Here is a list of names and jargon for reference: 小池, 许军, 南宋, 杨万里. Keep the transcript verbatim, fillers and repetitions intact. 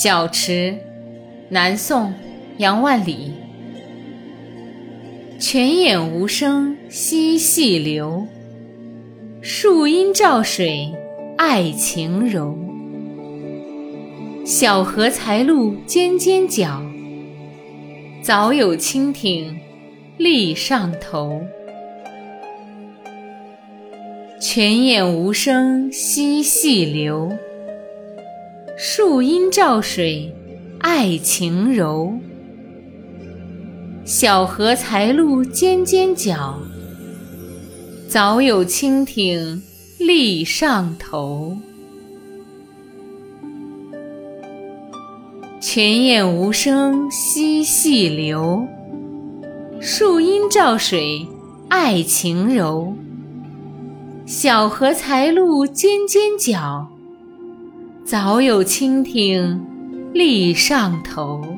小池，南宋，杨万里。泉眼无声惜细流，树阴照水爱晴柔。小荷才露尖尖角，早有蜻蜓立上头。泉眼无声惜细流，树阴照水爱晴柔。小荷才露尖尖角，早有蜻蜓立上头。泉眼无声惜细流，树阴照水爱晴柔。小荷才露尖尖角，早有蜻蜓立上头。